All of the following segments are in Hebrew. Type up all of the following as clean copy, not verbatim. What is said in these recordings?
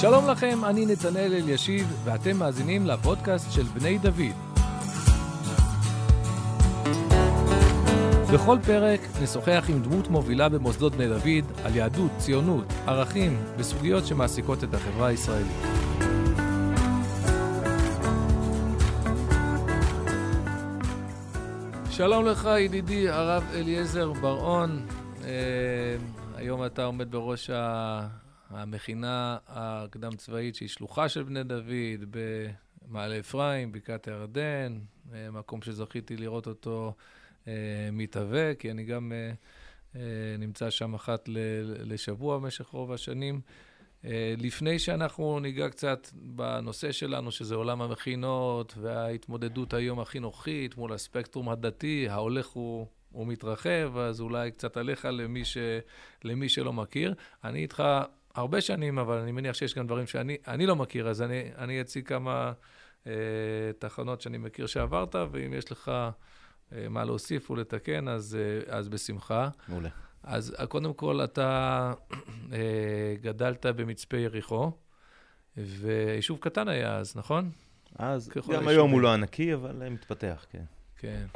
שלום לכם, אני נתנאל אלישיב, ואתם מאזינים לפודקאסט של בני דוד. בכל פרק נשוחח עם דמות מובילה במוסדות בני דוד על יהדות, ציונות, ערכים וסוגיות שמעסיקות את החברה הישראלית. שלום לך ידידי הרב אליעזר ברעון, היום אתה עומד בראש המכינה הקדם צבאית שהיא שלוחה של בני דוד במעלה אפרים, בקעת הירדן, מקום שזכיתי לראות אותו מתהווה, כי אני גם נמצא שם אחת לשבוע במשך רוב השנים. לפני שאנחנו ניגע קצת בנושא שלנו, שזה עולם המכינות וההתמודדות היום החינוכית מול הספקטרום הדתי, ההולך הוא מתרחב, אז אולי קצת עליך למי שלא מכיר. אני איתך הרבה שנים, אבל אני מניח שיש גם דברים שאני לא מכיר, אז אני אציג כמה תחנות שאני מכיר שעברת, ואם יש לך מה להוסיף ולתקן, אז בשמחה. מעולה. אז קודם כל, אתה גדלת במצפה יריחו, ויישוב קטן היה אז, נכון? אז גם היום הוא לא ענקי, אבל מתפתח, כן. כן.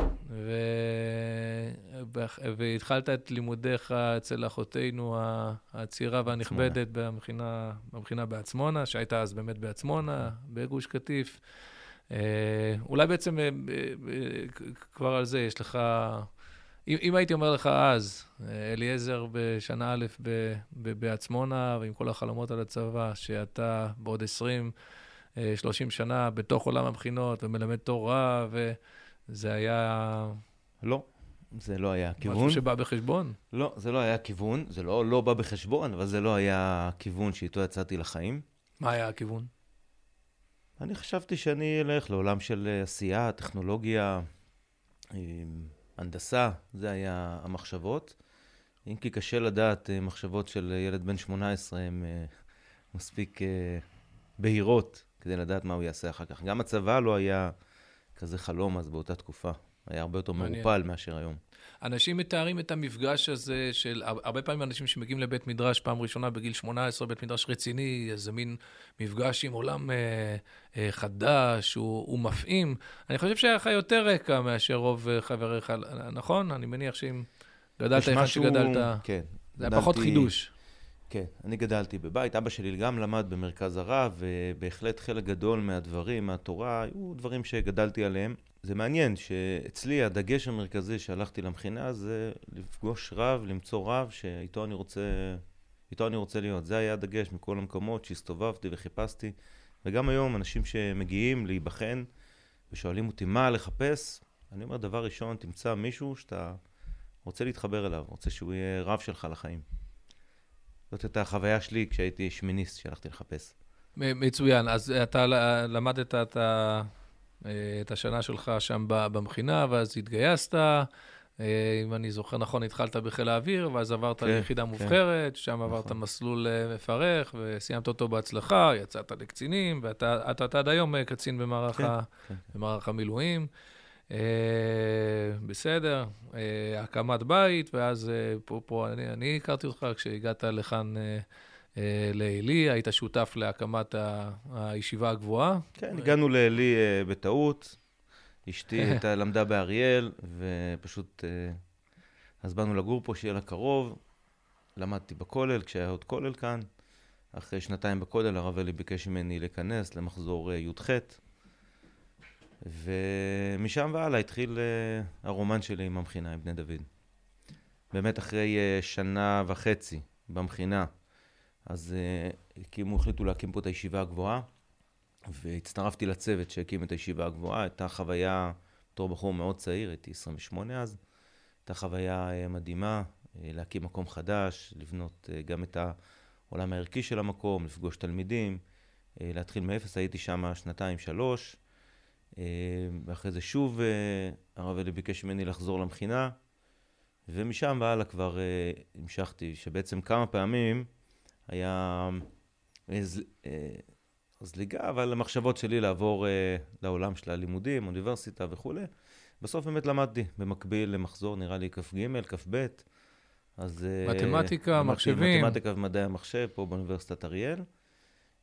והתחלת את לימודיך אצל אחותינו הצעירה והנכבדת במכינה בעצמונה, שהייתה אז באמת בעצמונה, בגוש קטיף. אולי בעצם כבר על זה יש לך, אם הייתי אומר לך אז, אליעזר בשנה א' בעצמונה, ועם כל החלומות על הצבא, שאתה בעוד 20-30 שנה בתוך עולם המכינות ומלמד תורה, וזה היה... לא, זה לא היה כיוון. משהו שבא בחשבון? לא, זה לא היה כיוון, זה לא בא בחשבון, אבל זה לא היה כיוון שאיתו יצאתי לחיים. מה היה הכיוון? אני חשבתי שאני אלך לעולם של עשייה, טכנולוגיה, הנדסה, זה היה המחשבות. אם כי קשה לדעת, מחשבות של ילד בן 18 הם מספיק בהירות כדי לדעת מה הוא יעשה אחר כך. גם הצבא לא היה כזה חלום אז באותה תקופה. היה הרבה יותר מעופל מאשר היום. אנשים מתארים את המפגש הזה של, הרבה פעמים אנשים שמגיעים לבית מדרש פעם ראשונה בגיל 18, בית מדרש רציני, איזה מין מפגש עם עולם חדש, הוא מפעים. אני חושב שהיה לך יותר רקע מאשר רוב חבריך, נכון? אני מניח שאם גדלת איפה שגדלת, כן, זה היה פחות חידוש. כן, אני גדלתי בבית, אבא שלי גם למד במרכז הרב, ובהחלט חלק גדול מהדברים, מהתורה, היו דברים שגדלתי עליהם. זה מעניין שאצלי הדגש המרכזי שהלכתי למכינה זה לפגוש רב, למצוא רב שאיתו אני רוצה להיות. זה היה הדגש מכל המקומות שהסתובבתי וחיפשתי. וגם היום אנשים שמגיעים להיבחן ושואלים אותי מה לחפש, אני אומר דבר ראשון, תמצא מישהו שאתה רוצה להתחבר אליו, רוצה שהוא יהיה רב שלך לחיים. זאת הייתה החוויה שלי כשהייתי שמיניסט שהלכתי לחפש. מצוין, אז אתה למדת את השנה שלך שם במכינה, ואז התגייסת, אם אני זוכר נכון, התחלת בחיל האוויר, ואז עברת ליחידה מובחרת, שם עברת מסלול מפרך, וסיימת אותו בהצלחה, יצאת לקצינים, ואתה עד היום קצין במערך המילואים. בסדר, הקמת בית, ואז פה אני הכרתי אותך כשהגעת לכאן לעלי, היית שותף להקמת הישיבה הגבוהה. כן, הגענו לעלי בטעות, אשתי הייתה למדה באריאל, ופשוט אז באנו לגור פה שיהיה לה קרוב, למדתי בכולל, כשהיה עוד כולל כאן, אחרי שנתיים בכולל הרב אלי ביקש ממני להיכנס למחזור י"ח, ומשם והלאה התחיל הרומן שלי עם המכינה, עם בני דוד. באמת אחרי שנה וחצי במכינה, אז החליטו להקים פה את הישיבה הגבוהה, והצטרפתי לצוות שהקים את הישיבה הגבוהה. הייתה חוויה, בתור בחור מאוד צעיר, הייתי 28 אז, הייתה חוויה מדהימה, להקים מקום חדש, לבנות גם את העולם הערכי של המקום, לפגוש תלמידים, להתחיל מאפס, הייתי שם 2-3 ואחרי זה שוב הרב אלי ביקש ממני לחזור למכינה, ומשם והלאה כבר המשכתי, שבעצם כמה פעמים היה זליגה, אבל המחשבות שלי לעבור לעולם של הלימודים, אוניברסיטה וכו'. בסוף באמת למדתי, במקביל למחזור, נראה לי כ"ג, כ"ב. אז מתמטיקה, מחשבים. מתמטיקה ומדעי המחשב פה באוניברסיטת אריאל.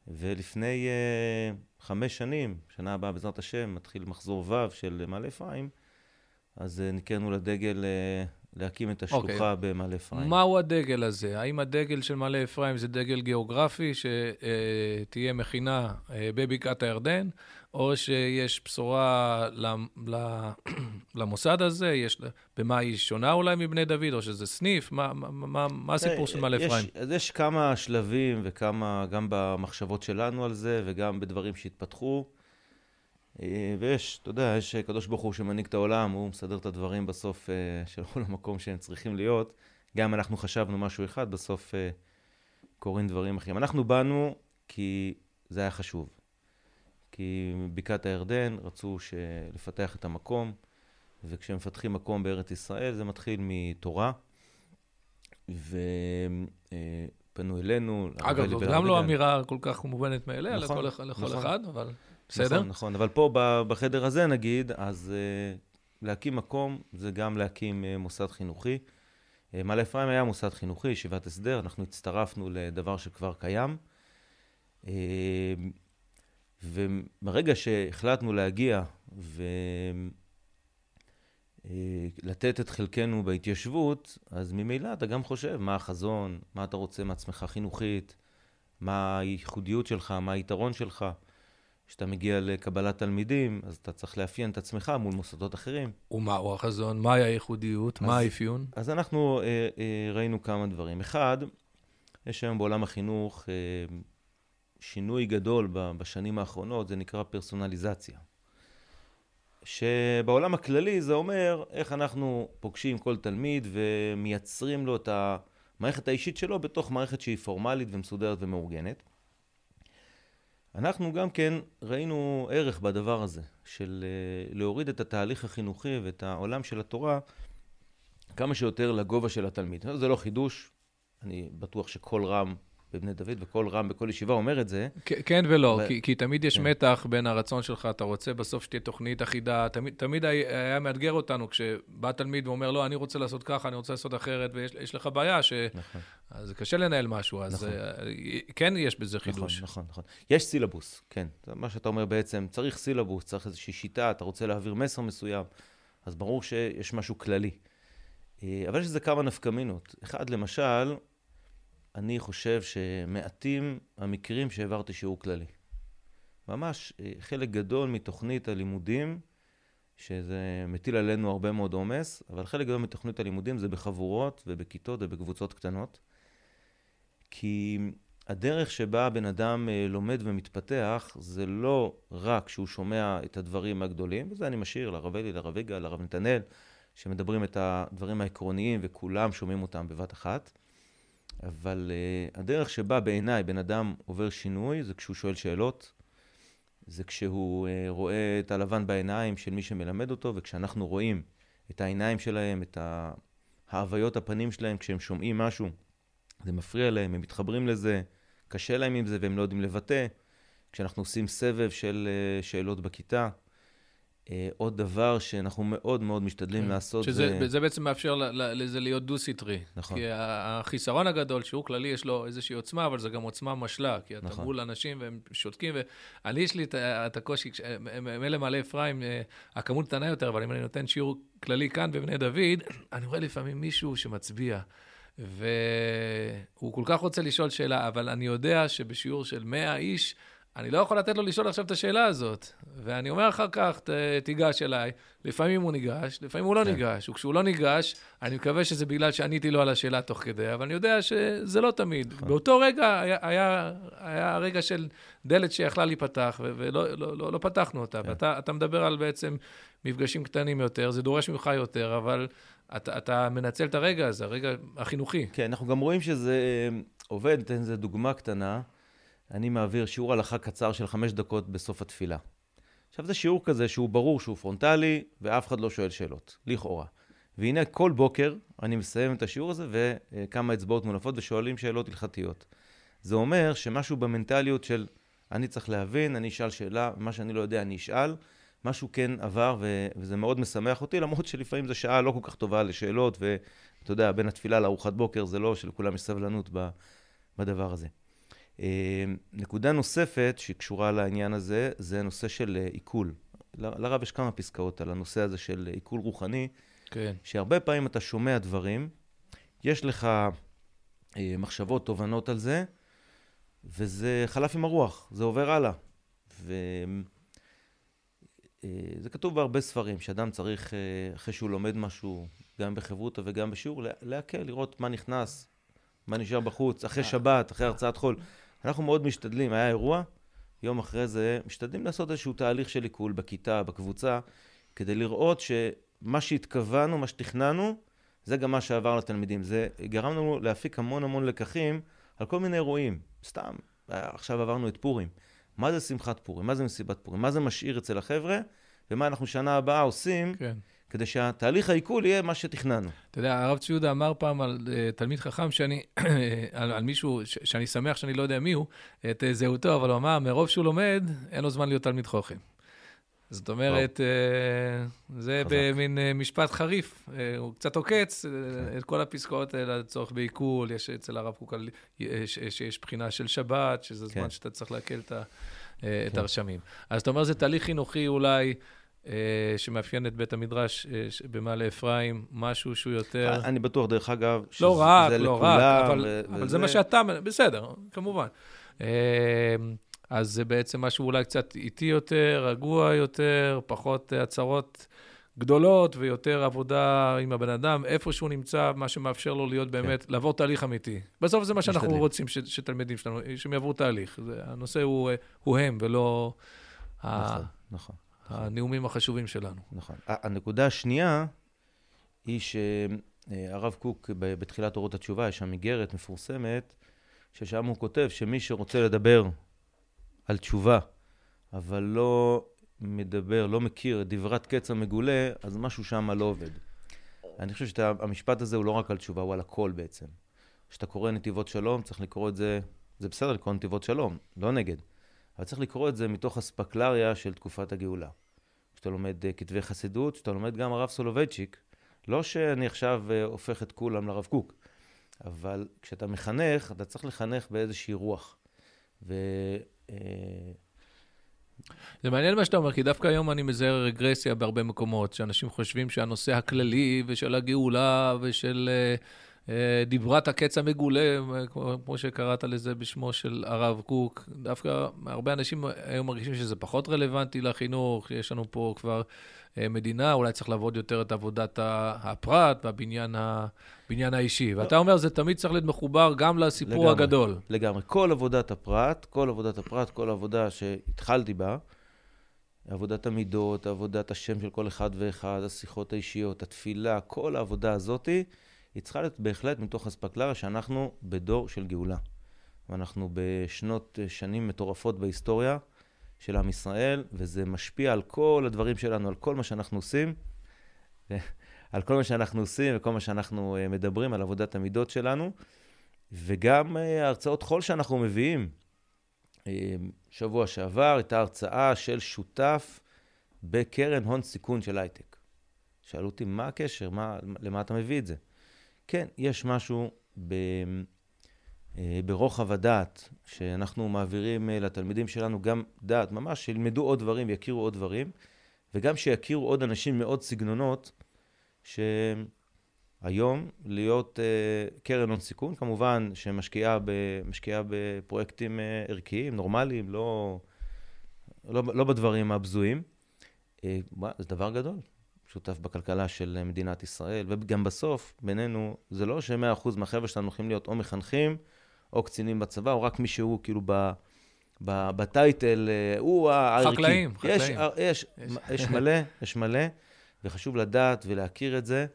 ולפני 5 שנים, שנה הבאה בעזרת השם, מתחיל מחזור ו' של מעלה אפרים, אז נקראנו לדגל להקים את השלוחה במעלה אפרים. מהו הדגל הזה? האם הדגל של מעלה אפרים זה דגל גיאוגרפי שתהיה מכינה בבקעת הירדן, או שיש בשורה למוסד הזה? במה היא שונה אולי מבני דוד, או שזה סניף? מה הסיפור של מעלה אפרים? אז יש כמה שלבים, וכמה גם במחשבות שלנו על זה, וגם בדברים שהתפתחו. ויש, אתה יודע, יש קדוש ברוך הוא שמנהיג את העולם, הוא מסדר את הדברים בסוף שלא למקום שהם צריכים להיות. גם אנחנו חשבנו משהו אחד, בסוף קוראים דברים אחרים. אנחנו באנו כי זה היה חשוב. כי בקעת הירדן רצו לפתח את המקום, וכשמפתחים מקום בארץ ישראל זה מתחיל מתורה, ופנו אלינו. אגב, זאת גם לא אמירה כל כך מובנת מאליה, לכל אחד, אבל... בסדר? נכון, אבל פה בחדר הזה נגיד, אז להקים מקום זה גם להקים מוסד חינוכי. מעלה אפרים היה מוסד חינוכי, ישיבת הסדר, אנחנו הצטרפנו לדבר שכבר קיים. וברגע שהחלטנו להגיע ולתת את חלקנו בהתיישבות, אז ממילא אתה גם חושב מה החזון, מה אתה רוצה מעצמך חינוכית, מה הייחודיות שלך, מה היתרון שלך. כשאתה מגיע לקבלת תלמידים, אז אתה צריך לאפיין את עצמך מול מוסדות אחרים. ומהו החזון? מהי הייחודיות? מה האפיון? אז אנחנו ראינו כמה דברים. אחד, יש היום בעולם החינוך שינוי גדול בשנים האחרונות, זה נקרא פרסונליזציה. שבעולם הכללי זה אומר איך אנחנו פוגשים כל תלמיד ומייצרים לו את המערכת האישית שלו בתוך מערכת שהיא פורמלית ומסודרת ומאורגנת. אנחנו גם כן ראינו ערך בדבר הזה, של להוריד את התהליך החינוכי ואת העולם של התורה, כמה שיותר לגובה של התלמיד. זה לא חידוש, אני בטוח שכל רם בבני דוד וכל רם בכל ישיבה אומר את זה. כן ולא, כי תמיד יש מתח בין הרצון שלך, אתה רוצה בסוף שתהיה תוכנית אחידה, תמיד היה מאתגר אותנו, כשבא תלמיד ואומר, לא, אני רוצה לעשות ככה, אני רוצה לעשות אחרת, ויש לך בעיה ש... אז קשה לנהל משהו, אז כן יש בזה חידוש. נכון, נכון. יש סילבוס, כן. מה שאתה אומר בעצם, צריך סילבוס, צריך איזושהי שיטה, אתה רוצה להעביר מסר מסוים, אז ברור שיש משהו כללי. אבל יש לזה כמה נפקמינות. אחד, למשל, אני חושב שמעטים המקרים שהעברתי שיעור כללי. ממש חלק גדול מתוכנית הלימודים, שזה מטיל עלינו הרבה מאוד עומס, אבל חלק גדול מתוכנית הלימודים זה בחבורות ובכיתות ובקבוצות קטנות. כי הדרך שבה בן אדם לומד ומתפתח, זה לא רק שהוא שומע את הדברים הגדולים, וזה אני משאיר לרב אלי, לרב יגאל, לרב נתנאל, שמדברים את הדברים העקרוניים וכולם שומעים אותם בבת אחת. אבל הדרך שבה בעיניי בן אדם עובר שינוי, זה כשהוא שואל שאלות, זה כשהוא רואה את הלבן בעיניים של מי שמלמד אותו, וכשאנחנו רואים את העיניים שלהם, את ההוויות הפנים שלהם, כשהם שומעים משהו, זה מפריע להם, הם מתחברים לזה, קשה להם עם זה והם לא יודעים לבטא, כשאנחנו עושים סבב של שאלות בכיתה, עוד דבר שאנחנו מאוד מאוד משתדלים לעשות. זה בעצם מאפשר לזה להיות דו-סיטרי. נכון. כי החיסרון הגדול, שהוא כללי, יש לו איזושהי עוצמה, אבל זה גם עוצמה משלה, כי אתה מול אנשים והם שותקים, ואני יש לי את הקושי, אלה מעלה אפרים, הכמות קטנה יותר, אבל אם אני נותן שיעור כללי כאן בבני דוד, אני רואה לפעמים מישהו שמצביע, והוא כל כך רוצה לשאול שאלה, אבל אני יודע שבשיעור של 100 איש, אני לא יכול לתת לו לשאול עכשיו את השאלה הזאת, ואני אומר אחר כך, תיגש אליי, לפעמים הוא ניגש, לפעמים הוא לא ניגש, וכשהוא לא ניגש, אני מקווה שזה בגלל שעניתי לו על השאלה תוך כדי, אבל אני יודע שזה לא תמיד. באותו רגע היה רגע של דלת שיכלה להיפתח, ולא פתחנו אותה, ואתה מדבר על בעצם מפגשים קטנים יותר, זה דורש ממך יותר, אבל אתה מנצל את הרגע הזה, הרגע החינוכי. כן, אנחנו גם רואים שזה עובד, נתן זה דוגמה קטנה, אני מעביר שיעור הלכה קצר של 5 דקות בסוף התפילה. עכשיו זה שיעור כזה שהוא ברור שהוא פרונטלי, ואף אחד לא שואל שאלות, לכאורה. והנה כל בוקר אני מסיים את השיעור הזה, וכמה אצבעות מונפות ושואלים שאלות הלכתיות. זה אומר שמשהו במנטליות של אני צריך להבין, אני אשאל שאלה, מה שאני לא יודע אני אשאל, משהו כן עבר וזה מאוד משמח אותי, למרות שלפעמים זו שעה לא כל כך טובה לשאלות, ואתה יודע, בין התפילה לארוחת בוקר זה לא שלכולם יש סבלנות בדבר הזה. נקודה נוספת שקשורה לעניין הזה, זה נושא של עיכול. לרב יש כמה פסקאות על הנושא הזה של עיכול רוחני, כן. שהרבה פעמים אתה שומע דברים, יש לך מחשבות, תובנות על זה, וזה חלף עם הרוח, זה עובר הלאה. וזה כתוב בהרבה ספרים, שאדם צריך, אחרי שהוא לומד משהו, גם בחברותא וגם בשיעור, להקל, לראות מה נכנס, מה נשאר בחוץ, אחרי שבת, אחרי הרצאת חול. אנחנו מאוד משתדלים, היה אירוע, יום אחרי זה, משתדלים לעשות איזשהו תהליך של עיכול בכיתה, בקבוצה, כדי לראות שמה שהתכוונו, מה שתכננו, זה גם מה שעבר לתלמידים. זה גרם לנו להפיק המון המון לקחים על כל מיני אירועים. סתם, עכשיו עברנו את פורים. מה זה שמחת פורים? מה זה מסיבת פורים? מה זה משאיר אצל החבר'ה? ומה אנחנו שנה הבאה עושים? כן. כדי שהתהליך העיכול יהיה מה שתכננו. אתה יודע, הרב צבי יהודה אמר פעם על תלמיד חכם שאני, על מישהו שאני שמח שאני לא יודע מי הוא, את זהותו, אבל הוא אמר, מרוב שהוא לומד, אין לו זמן להיות תלמיד חוכם. זאת אומרת, זה במין משפט חריף, הוא קצת עוקץ, את כל הפסקאות האלה לצורך בעיכול, יש אצל הרב קוק שיש בחינה של שבת, שזה זמן שאתה צריך להקל את הרשמים. אז אתה אומר, זה תהליך חינוכי אולי, שמאפיין את בית המדרש במעלה אפרים, משהו שהוא יותר... אני בטוח, דרך אגב, שזה לכולם. אבל זה מה שאתה, בסדר, כמובן. אז זה בעצם משהו אולי קצת איטי יותר, רגוע יותר, פחות הצהרות גדולות, ויותר עבודה עם הבן אדם, איפה שהוא נמצא, מה שמאפשר לו להיות באמת, לעבור תהליך אמיתי. בסוף זה מה שאנחנו רוצים שתלמידים שלנו, שהם יעברו תהליך. הנושא הוא הם, ולא... נכון. הנאומים החשובים שלנו. נכון. הנקודה השנייה היא שהרב קוק בתחילת אורות התשובה, יש שם איגרת מפורסמת, ששם הוא כותב שמי שרוצה לדבר על תשובה, אבל לא מדבר, לא מכיר דברת קץ המגולה, אז משהו שם לא עובד. אני חושב שהמשפט הזה הוא לא רק על תשובה, הוא על הכל בעצם. כשאתה קורא נתיבות שלום, צריך לקרוא את זה, זה בסדר לקרוא נתיבות שלום, לא נגד. אבל צריך לקרוא את זה מתוך הספקלריה של תקופת הגאולה. כשאתה לומד כתבי חסידות, כשאתה לומד גם הרב סולובייצ'יק, לא שאני עכשיו הופך את כולם לרב קוק, אבל כשאתה מחנך, אתה צריך לחנך באיזושהי רוח. זה מעניין מה שאתה אומר, כי דווקא היום אני מזהה רגרסיה בהרבה מקומות, שאנשים חושבים שהנושא הכללי ושל הגאולה ושל... דיברת הקץ המגולה, כמו שקראת לזה בשמו של הרב קוק, דווקא הרבה אנשים היום מרגישים שזה פחות רלוונטי לחינוך, יש לנו פה כבר מדינה, אולי צריך לעבוד יותר את עבודת הפרט והבניין האישי. ואתה אומר, זה תמיד צריך להיות מחובר גם לסיפור הגדול. לגמרי. כל עבודת הפרט, כל עבודה שהתחלתי בה, עבודת המידות, עבודת השם של כל אחד ואחד, השיחות האישיות, התפילה, כל העבודה הזאתי, היא צריכה להיות בהחלט מתוך הספקלריה שאנחנו בדור של גאולה. ואנחנו בשנות שנים מטורפות בהיסטוריה של עם ישראל, וזה משפיע על כל הדברים שלנו, על כל מה שאנחנו עושים, וכל מה שאנחנו מדברים, על עבודת המידות שלנו, וגם הרצאות חול שאנחנו מביאים. שבוע שעבר הייתה הרצאה של שותף בקרן הון סיכון של הייטק. שאלו אותי, מה הקשר? למה אתה מביא את זה? כן, יש משהו ברוחב הדעת, שאנחנו מעבירים לתלמידים שלנו גם דעת, ממש שילמדו עוד דברים, יכירו עוד דברים, וגם שיכירו עוד אנשים מעוד סגנונות, שהיום להיות קרן הון סיכון, כמובן שמשקיעה בפרויקטים ערכיים, נורמליים, לא בדברים הבזויים, זה דבר גדול. שותף בכלכלה של מדינת ישראל, וגם בסוף, בינינו, זה לא ש100% מהחבר'ה שלנו הולכים להיות או מחנכים, או קצינים בצבא, או רק מי שהוא כאילו בטייטל, הוא הערכי. חקלאים. יש מלא, וחשוב לדעת ולהכיר את זה.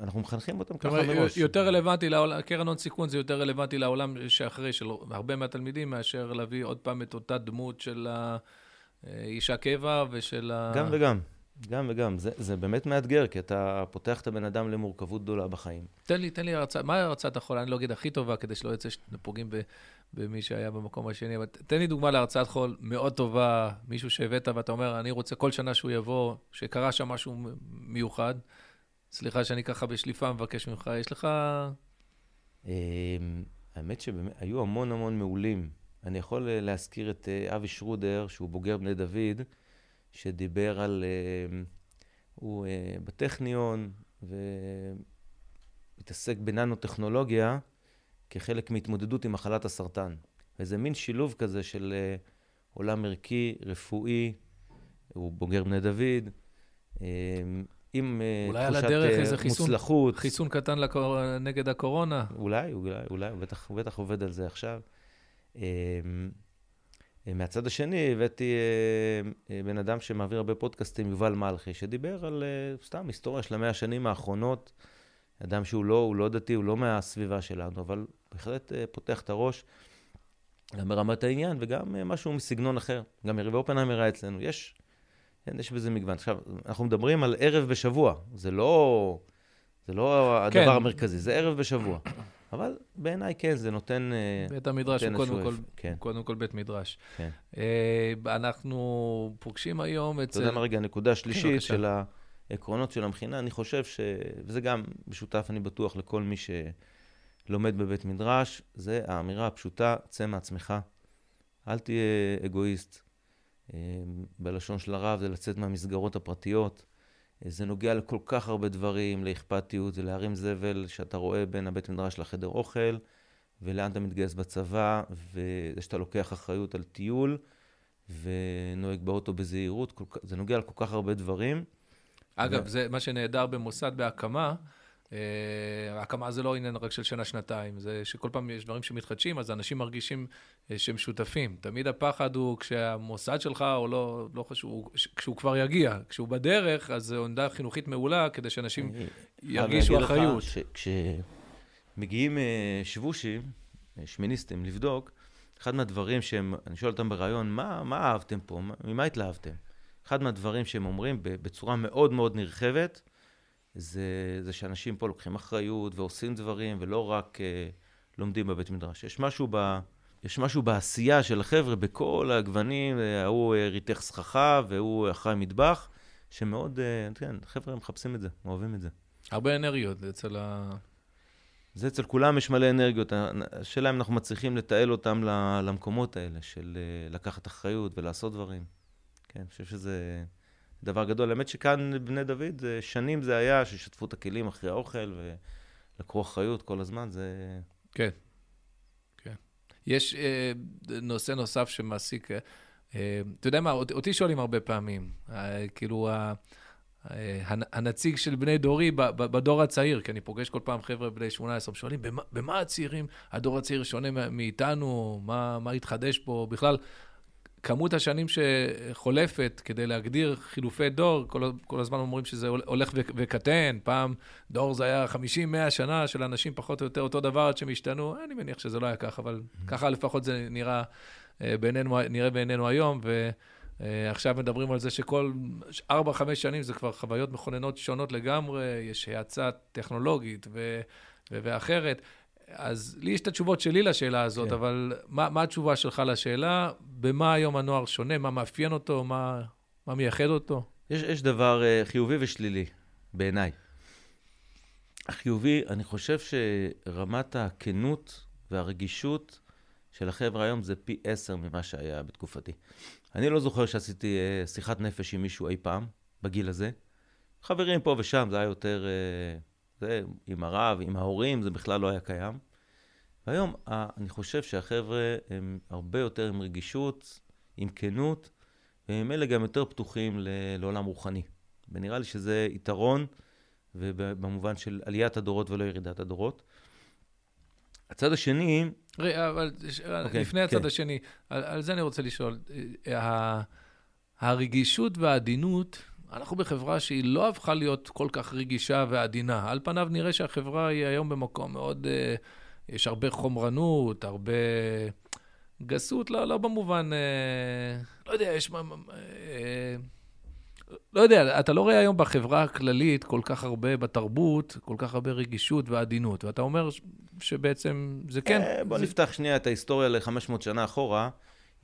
אנחנו מחנכים אותם ככה מראש. יותר רלוונטי לעולם, קרן הון סיכון זה יותר רלוונטי לעולם שאחרי של הרבה מהתלמידים, מאשר להביא עוד פעם את אותה דמות של האיש הקבע ושל ה... גם וגם, זה באמת מאתגר, כי אתה פותח את הבן אדם למורכבות גדולה בחיים. תן לי הרצאה, מה הרצאת החול? אני לא אגיד הכי טובה, כדי שלא יצא שפוגעים במי שהיה במקום השני, אבל תן לי דוגמה להרצאת חול מאוד טובה, מישהו שהבאת ואתה אומר, אני רוצה כל שנה שהוא יבוא, שקרה שם משהו מיוחד. סליחה שאני ככה בשליפה מבקש ממך, יש לך... האמת שהיו המון המון מעולים. אני יכול להזכיר את אבי שרודר, שהוא בוגר בני דוד, שדיבר על... הוא בטכניון, ומתעסק בננו-טכנולוגיה, כחלק מהתמודדות עם מחלת הסרטן. וזה מין שילוב כזה של עולם ערכי, רפואי, הוא בוגר בני דוד, עם תחושת מוצלחות. חיסון קטן נגד הקורונה. אולי, בטח עובד על זה עכשיו. מהצד השני הבאתי בן אדם שמעביר הרבה פודקאסטים, יובל מלכי, שדיבר על סתם היסטוריה של 100 השנים האחרונות, אדם שהוא לא דתי, הוא לא מהסביבה שלנו, אבל בהחלט פותח את הראש, גם ברמת העניין, וגם משהו מסגנון אחר. גם יריב אופנהיימר היה אצלנו, יש בזה מגוון. עכשיו, אנחנו מדברים על ערב בשבוע, זה לא הדבר המרכזי, זה ערב בשבוע. אבל בעיניי כן, זה נותן... בית המדרש הוא קודם כל בית מדרש. אנחנו פוגשים היום אצל... אתה יודע מה רגע, הנקודה השלישית של העקרונות של המכינה, אני חושב ש... וזה גם בשותף, אני בטוח, לכל מי שלומד בבית מדרש, זה האמירה הפשוטה, צא מעצמך, אל תהיה אגואיסט. בלשון של הרב זה לצאת מהמסגרות הפרטיות, זה נוגע לכל כך הרבה דברים, לאכפתיות, זה להרים זבל שאתה רואה בין הבית מדרש לחדר אוכל, ולאן אתה מתגייס בצבא, ושאתה לוקח אחריות על טיול, ונוהג באוטו בזהירות, זה נוגע לכל כך הרבה דברים. אגב, זה מה שנהדר במוסד בהקמה, ההקמה זה לא עניין רק של שנה-שנתיים, זה שכל פעם יש דברים שמתחדשים, אז אנשים מרגישים שהם שותפים. תמיד הפחד הוא כשהמוסד שלך, או לא חשוב, כשהוא כבר יגיע, כשהוא בדרך, אז זו עמדה חינוכית מעולה, כדי שאנשים ירגישו אחריות. כשמגיעים שבושים, שמיניסטים, לבדוק, אחד מהדברים שהם, אני שואל אותם ברעיון, מה אהבתם פה? ממה התלהבתם? אחד מהדברים שהם אומרים בצורה מאוד מאוד נרחבת, זה שאנשים פה לוקחים אחריות ועושים דברים ולא רק לומדים בבית מדרש. יש משהו בעשייה של החבר'ה בכל הגוונים, הוא ריתך סככה והוא אחראי מטבח, שמאוד, כן, חבר'ה מחפשים את זה, אוהבים את זה. הרבה אנרגיות, זה אצל כולם יש מלא אנרגיות, השאלה אם אנחנו מצליחים לתעל אותם למקומות האלה, של לקחת אחריות ולעשות דברים. כן, אני חושב שזה... דבר גדול. האמת שכאן בני דוד, שנים זה היה ששתפו את הכלים אחרי האוכל ולקחו אחריות כל הזמן, זה... כן, כן. יש נושא נוסף שמעסיק, אתה יודע מה, אותי שואלים הרבה פעמים, כאילו הנציג של בני דורי בדור הצעיר, כי אני פוגש כל פעם חבר'ה בני 18, שואלים, במה הצעירים, הדור הצעיר שונה מאיתנו, מה התחדש פה בכלל? כמות השנים שחולפת כדי להגדיר חילופי דור, כל הזמן אומרים שזה הולך וקטן, פעם דור זה היה 50-100 שנה של אנשים פחות או יותר אותו דבר עד שהם השתנו, אני מניח שזה לא היה כך, אבל ככה לפחות זה נראה בעינינו היום, ועכשיו מדברים על זה שכל 4-5 שנים זה כבר חוויות מכוננות שונות לגמרי, יש האצה טכנולוגית ואחרת, אז לי יש את התשובות שלי לשאלה הזאת, כן. אבל מה התשובה שלך לשאלה? במה היום הנוער שונה? מה מאפיין אותו? מה מייחד אותו? יש דבר חיובי ושלילי, בעיניי. החיובי, אני חושב שרמת הכנות והרגישות של החבר'ה היום זה פי 10 ממה שהיה בתקופתי. אני לא זוכר שעשיתי שיחת נפש עם מישהו אי פעם, בגיל הזה. חברים פה ושם, זה היה יותר... עם הרב, עם ההורים, זה בכלל לא היה קיים. והיום אני חושב שהחבר'ה הם הרבה יותר עם רגישות, עם כנות, והם אלה גם יותר פתוחים לעולם רוחני. ונראה לי שזה יתרון, ובמובן של עליית הדורות ולא ירידת הדורות. הצד השני... אבל לפני הצד השני, על זה אני רוצה לשאול. הרגישות והעדינות... אנחנו בחברה שהיא לא הפכה להיות כל כך רגישה ועדינה. על פניו נראה שהחברה היא היום במקום מאוד, יש הרבה חומרנות, הרבה גסות, לא במובן, לא יודע, יש מה, לא יודע, אתה לא רואה היום בחברה הכללית כל כך הרבה בתרבות, כל כך הרבה רגישות ועדינות, ואתה אומר שבעצם זה כן. בוא נפתח שנייה את ההיסטוריה ל-500 שנה אחורה,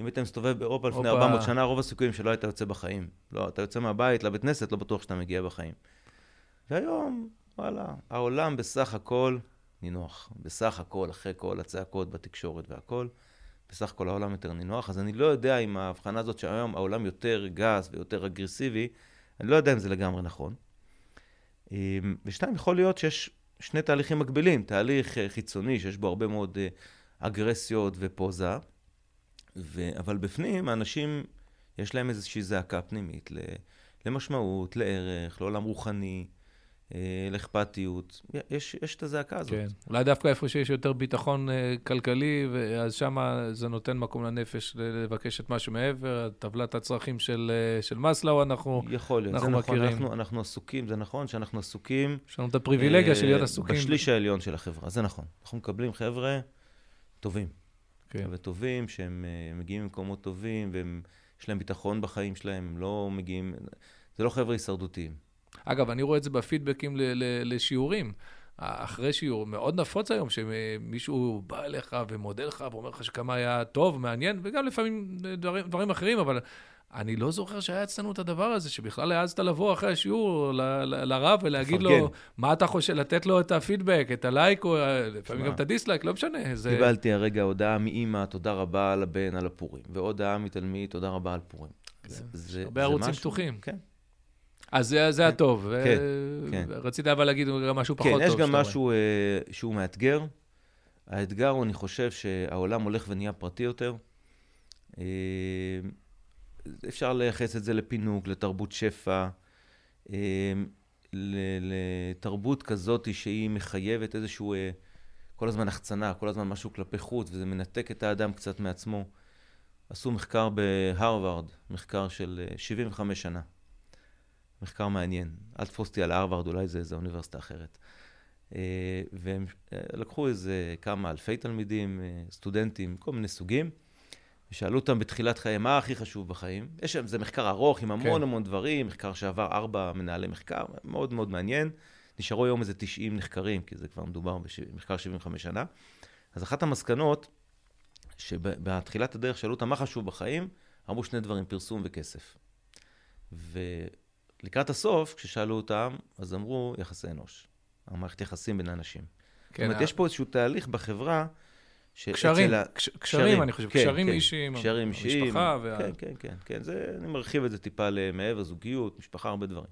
אם היית מסתובב באירופה לפני 400 שנה, רוב הסיכויים שלא היית יוצא בחיים. לא, אתה יוצא מהבית, לבית כנסת, לא בטוח שאתה מגיע בחיים. והיום, וואלה, העולם בסך הכל נינוח. בסך הכל, אחרי כל הצעקות בתקשורת והכל, בסך כל העולם יותר נינוח. אז אני לא יודע אם ההבחנה הזאת שהיום העולם יותר גס ויותר אגרסיבי, אני לא יודע אם זה לגמרי נכון. ושתיים, יכול להיות שיש שני תהליכים מקבילים, תהליך חיצוני שיש בו הרבה מאוד אגרסיות ופוזה, אבל בפנים האנשים יש להם איזושהי זעקה פנימית למשמעות, לערך, לעולם רוחני, לאכפתיות. יש את הזעקה הזאת. כן. אולי דווקא איפה שיש יותר ביטחון כלכלי, ואז שמה זה נותן מקום לנפש לבקש את משהו מעבר, טבלת הצרכים של מסלו, אנחנו מכירים. יכול להיות, זה נכון, אנחנו עסוקים, זה נכון שאנחנו עסוקים. יש לנו את הפריבילגיה של להיות עסוקים. בשליש העליון של החברה, זה נכון. אנחנו מקבלים חבר'ה טובים. כן. וטובים שהם מגיעים ממקומות טובים, והם יש להם ביטחון בחיים שלהם, הם לא מגיעים, זה לא חבר'ה הישרדותיים. אגב, אני רואה את זה בפידבקים לשיעורים. אחרי שיעור, מאוד נפוץ היום שמישהו בא אליך ומודה לך ואומר לך שכמה היה טוב, מעניין, וגם לפעמים דברים אחרים, אבל אני לא זוכר שהיה אצלנו את הדבר הזה, שבכלל העזת לבוא אחרי השיעור לרב ולהגיד לו מה אתה חושב, לתת לו את הפידבק, את הלייק, או לפעמים גם את הדיסלייק, לא משנה. קיבלתי הרגע הודעה מאמא, תודה רבה על הבן, על הפורים, והודעה מתלמיד, תודה רבה על פורים. הרבה ערוצים פתוחים. כן. אז זה הטוב. רציתי אבל להגיד גם משהו פחות טוב. כן, יש גם משהו שהוא מאתגר. האתגר הוא, אני חושב, שהעולם הולך ונהיה פרטי יותר. אפשר לייחס את זה לפינוק, לתרבות שפע, לתרבות כזאת שהיא מחייבת איזשהו, כל הזמן החצנה, כל הזמן משהו כלפי חוץ, וזה מנתק את האדם קצת מעצמו. עשו מחקר בהרווארד, מחקר של 75 שנה. מחקר מעניין. אל תפוס אותי על הרווארד, אולי זה אוניברסיטה אחרת. והם לקחו איזה כמה אלפי תלמידים, סטודנטים, כל מיני סוגים, ושאלו אותם בתחילת חיים, מה הכי חשוב בחיים? יש שם, זה מחקר ארוך עם המון המון דברים, מחקר שעבר 4 מנהלי מחקר, מאוד מאוד מעניין. נשארו היום איזה 90 נחקרים, כי זה כבר מדובר במחקר 75 שנה. אז אחת המסקנות, שבתחילת הדרך שאלו אותם מה חשוב בחיים, אמרו 2 דברים, פרסום וכסף. לקראת הסוף, כששאלו אותם, אז אמרו יחסי אנוש. המערכת יחסים בין האנשים. זאת אומרת, יש פה איזשהו תהליך בחברה, קשרים, אני חושב. קשרים אישיים, המשפחה. כן. אני מרחיב את זה טיפה למעבר, זוגיות, משפחה, הרבה דברים.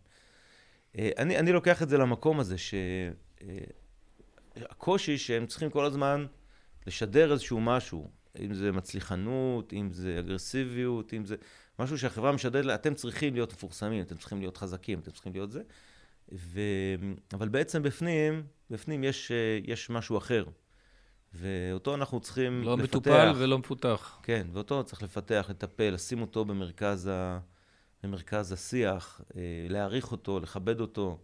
אני לוקח את זה למקום הזה, שהקושי שהם צריכים כל הזמן לשדר איזשהו משהו, אם זה מצליחנות, אם זה אגרסיביות, אם זה משהו שהחברה משדרת לה, אתם צריכים להיות מפורסמים, אתם צריכים להיות חזקים, אתם צריכים להיות זה. אבל בעצם בפנים יש משהו אחר. ואותו אנחנו צריכים לפתח. לא מטופל ולא מפותח. כן, ואותו צריך לפתח, לטפל, לשים אותו במרכז השיח, להעריך אותו, לכבד אותו,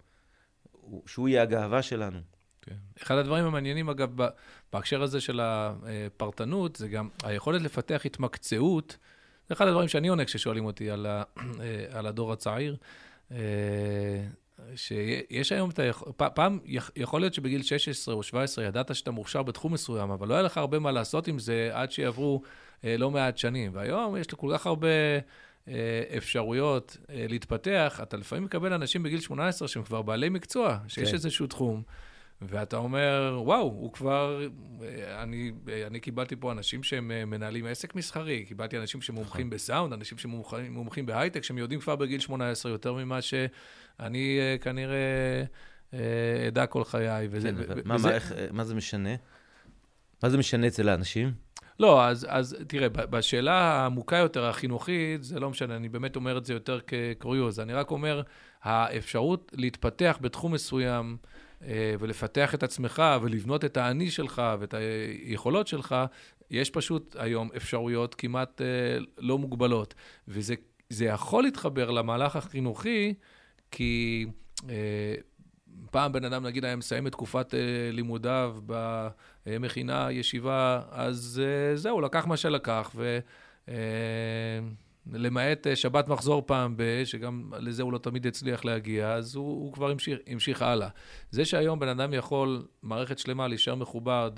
שהוא יהיה הגאווה שלנו. אחד הדברים המעניינים, אגב, בהקשר הזה של הפרטנות, זה גם היכולת לפתח התמקצעות. זה אחד הדברים שאני עונק ששואלים אותי על הדור הצעיר, שיש היום, פעם יכול להיות שבגיל 16 או 17 ידעת שאתה מוכשר בתחום מסוים, אבל לא היה לך הרבה מה לעשות עם זה עד שיעברו לא מעט שנים. והיום יש לכל כך הרבה אפשרויות להתפתח. אתה לפעמים מקבל אנשים בגיל 18 שהם כבר בעלי מקצוע, שיש איזשהו תחום. ואתה אומר, וואו, הוא כבר, אני קיבלתי פה אנשים שהם מנהלים עסק מסחרי, קיבלתי אנשים שמומחים בסאונד, אנשים שמומחים בהייטק, שהם יודעים כבר בגיל 18 יותר ממה שאני כנראה אדע כל חיי. מה זה משנה? מה זה משנה אצל האנשים? לא, אז תראה, בשאלה העמוקה יותר, החינוכית, זה לא משנה, אני באמת אומר את זה יותר כקוריוז, אני רק אומר, האפשרות להתפתח בתחום מסוים, ולפתח את עצמך, ולבנות את העני שלך, ואת היכולות שלך, יש פשוט היום אפשרויות כמעט לא מוגבלות. וזה יכול להתחבר למהלך החינוכי, כי פעם בן אדם, נגיד, היה מסיים את תקופת לימודיו במכינה, ישיבה, אז זהו, לקח מה שלקח, למעט שבת מחזור פעם ב, שגם לזה הוא לא תמיד הצליח להגיע, אז הוא כבר המשיך הלאה. זה שהיום בן אדם יכול, מערכת שלמה, להישאר מחובר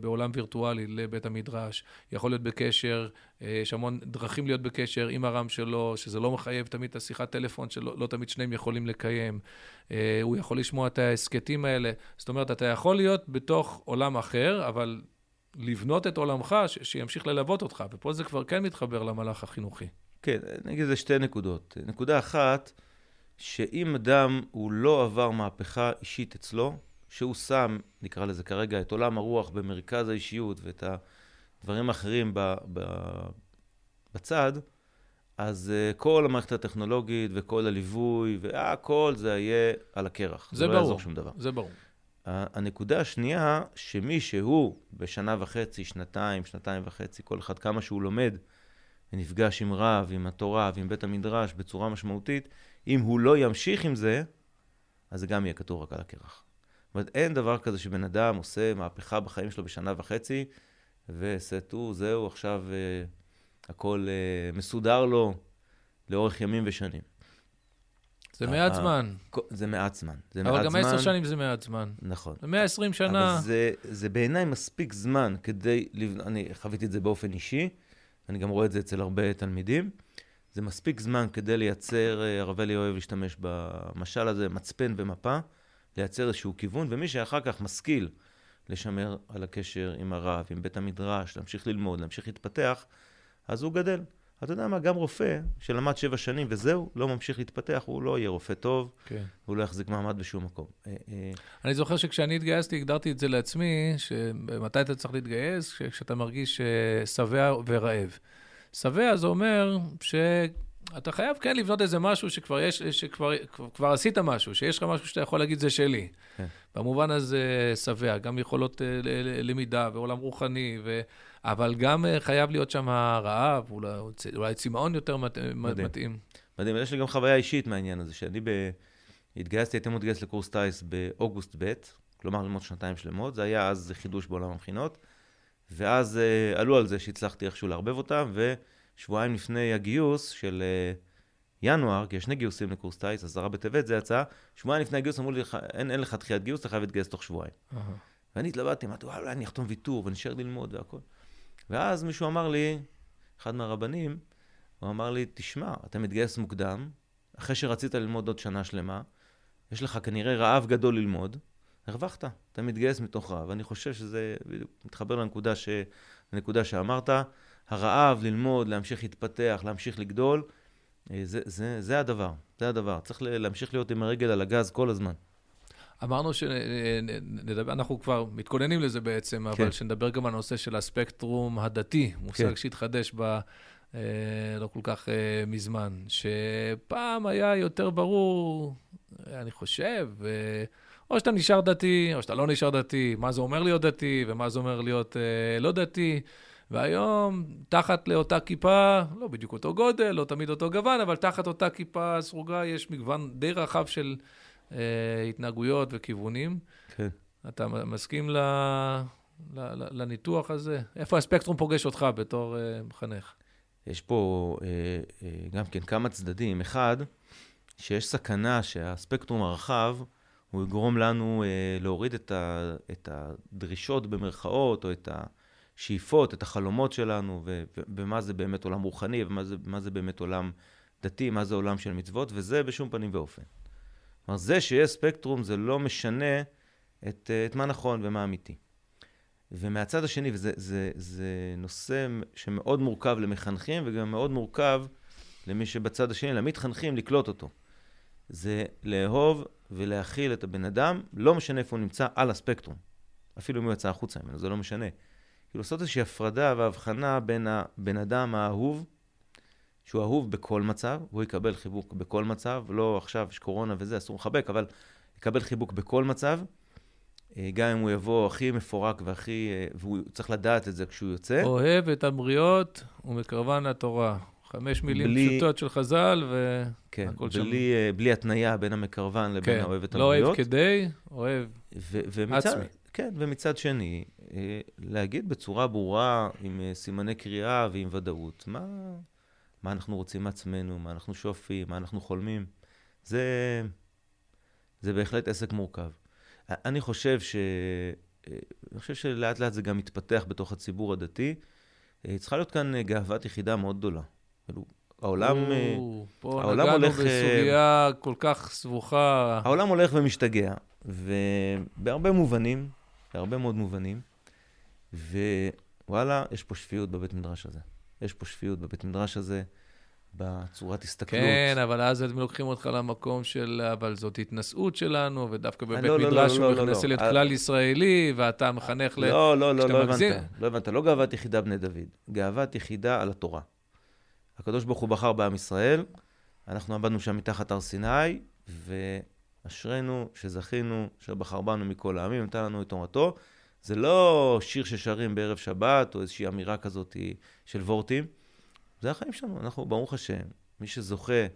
בעולם וירטואלי לבית המדרש, יכול להיות בקשר, יש המון דרכים להיות בקשר עם הרם שלו, שזה לא מחייב תמיד את השיחת טלפון, שלא תמיד שניהם יכולים לקיים. הוא יכול לשמוע את ההסקטים האלה. זאת אומרת, אתה יכול להיות בתוך עולם אחר, אבל לבנות את עולמך שימשיך ללוות אותך, ופה זה כבר כן מתחבר למהלך החינוכי. כן, נגיד זה שתי נקודות. נקודה אחת, שאם אדם הוא לא עבר מהפכה אישית אצלו, שהוא שם, נקרא לזה כרגע, את עולם הרוח במרכז האישיות ואת הדברים האחרים בצד, אז כל המערכת הטכנולוגית וכל הליווי והכל זה יהיה על הקרח. זה ברור. לא יעזור שום דבר. זה ברור. הנקודה השנייה, שמי שהוא בשנה וחצי, שנתיים וחצי, כל אחד כמה שהוא לומד, ונפגש עם רב, עם התורה, ועם בית המדרש, בצורה משמעותית, אם הוא לא ימשיך עם זה, אז זה גם יהיה כתוב רק על הקרח. זאת אומרת, אין דבר כזה שבן אדם עושה מהפכה בחיים שלו בשנה וחצי, וסתו, זהו, עכשיו הכל מסודר לו לאורך ימים ושנים. זה מעט זמן. זה מעט זמן. אבל גם 10 שנים זה מעט זמן. נכון. ו-120 שנה. אבל זה בעיניי מספיק זמן כדי, אני חוויתי את זה באופן אישי, אני גם רואה את זה אצל הרבה תלמידים, זה מספיק זמן כדי לייצר, הרבה לי אוהב להשתמש במשל הזה, מצפן ומפה, לייצר איזשהו כיוון, ומי שאחר כך משכיל לשמר על הקשר עם הרב, עם בית המדרש, להמשיך ללמוד, להמשיך להתפתח, אז הוא גדל. אתה יודע מה, גם רופא שלמד 7 שנים וזהו, לא ממשיך להתפתח, הוא לא יהיה רופא טוב, הוא לא יחזיק מעמד בשום מקום. אני זוכר שכשאני התגייסתי, הגדרתי את זה לעצמי, שמתי אתה צריך להתגייס? כשאתה מרגיש שבע ורעב. שבע זה אומר שאתה חייב כן לבנות איזה משהו שכבר עשית משהו, שיש לך משהו שאתה יכול להגיד זה שלי. במובן הזה שבע, גם יכולות למידה ועולם רוחני ו... אבל גם חייב להיות שם הרעב, אולי צמאון יותר מתאים. מדהים, יש לי גם חוויה אישית מהעניין הזה, שאני התגייסתי, הייתי מתגייס לקורס טייס באוגוסט ב', כלומר ללמוד 2 שנתיים שלמות, זה היה אז חידוש בעולם המכינות, ואז עלו על זה שהצלחתי איכשהו לערבב אותם, ושבועיים לפני הגיוס של ינואר, כי יש 2 גיוסים לקורס טייס, 10 בטבת זה יצא, שבועיים לפני הגיוס אמרו לי, אין לך דחיית גיוס, אתה חייב להתגייס תוך שבועיים. ואני התלבטתי, אולי אני אחתום ויתור ונשאר ללמוד והכל. ואז מישהו אמר לי, אחד מהרבנים, הוא אמר לי, תשמע, אתה מתגייס מוקדם, אחרי שרצית ללמוד עוד שנה שלמה, יש לך כנראה רעב גדול ללמוד, הרווחת, אתה מתגייס מתוך רעב. אני חושב שזה מתחבר לנקודה שאמרת, הרעב ללמוד, להמשיך להתפתח, להמשיך לגדול, זה הדבר, זה הדבר. צריך להמשיך להיות עם הרגל על הגז כל הזמן. אמרנו שאנחנו כבר מתכוננים לזה בעצם, אבל שנדבר גם על הנושא של הספקטרום הדתי, מושג שהתחדש לא כל כך מזמן, שפעם היה יותר ברור, אני חושב, או שאתה נשאר דתי, או שאתה לא נשאר דתי, מה זה אומר להיות דתי, ומה זה אומר להיות לא דתי, והיום תחת לאותה כיפה, לא בדיוק אותו גודל, לא תמיד אותו גוון, אבל תחת אותה כיפה סרוגה יש מגוון די רחב של התנהגויות וכיוונים. כן. אתה מסכים לניתוח הזה? איפה הספקטרום פוגש אותך בתור מחנך? יש פה גם כן כמה צדדים. אחד, שיש סכנה שהספקטרום הרחב, הוא יגרום לנו להוריד את הדרישות במרכאות, או את השאיפות, את החלומות שלנו, ומה זה באמת עולם רוחני, ומה זה באמת עולם דתי, מה זה עולם של מצוות, וזה בשום פנים ואופן. כלומר, זה שיש ספקטרום, זה לא משנה את מה נכון ומה אמיתי. ומהצד השני, וזה נושא שמאוד מורכב למחנכים, וגם מאוד מורכב למי שבצד השני, למתחנכים, לקלוט אותו. זה לאהוב ולהכיל את הבן אדם, לא משנה איפה הוא נמצא על הספקטרום. אפילו אם הוא יצא החוצה ממנו, זה לא משנה. כאילו, לעשות איזושהי הפרדה והבחנה בין הבן אדם האהוב, שהוא אהוב בכל מצב, הוא יקבל חיבוק בכל מצב, לא עכשיו שקורונה וזה, אסור לחבק, אבל יקבל חיבוק בכל מצב, גם אם הוא יבוא הכי מפורק והוא צריך לדעת את זה כשהוא יוצא. אוהב את הבריות ומקרבן לתורה. 5 מילים פשוטות של חז"ל והכל שם. בלי התניה בין המקרבן לבין האוהב את הבריות. לא אוהב כדי, אוהב עצמי. כן, ומצד שני, להגיד בצורה ברורה, עם סימני קריאה ועם ודאות, מה... מה אנחנו רוצים מעצמנו, מה אנחנו שואפים, מה אנחנו חולמים. זה בהחלט עסק מורכב. אני חושב שלאט לאט זה גם מתפתח בתוך הציבור הדתי. צריכה להיות כאן גאוות יחידה מאוד גדולה. העולם הולך בסוגיה כל כך סבוכה. העולם הולך ומשתגע, ובהרבה מובנים, בהרבה מאוד מובנים, ווואלה, יש פה שפיות בבית מדרש הזה. יש פה שפיות בבית מדרש הזה, בצורת הסתכלות. כן, אבל אז הם לוקחים אותך למקום של, אבל זאת התנשאות שלנו, ודווקא בבית מדרש הוא מכנס להיות כלל ישראלי, ואתה מחנך ל... לא הבנת, לא גאוות יחידה בני דוד, גאוות יחידה על התורה. הקדוש ברוך הוא בחר בעם ישראל, אנחנו עבדנו שם מתחת הר סיני, ואשרנו שזכינו, שבחר בנו מכל העמים, נתן לנו את תורתו. זה לא שיר ששרים בערב שבת, או איזושהי אמירה כזאת של וורטים. זה החיים שלנו, אנחנו ברוך השם, מי שזוכה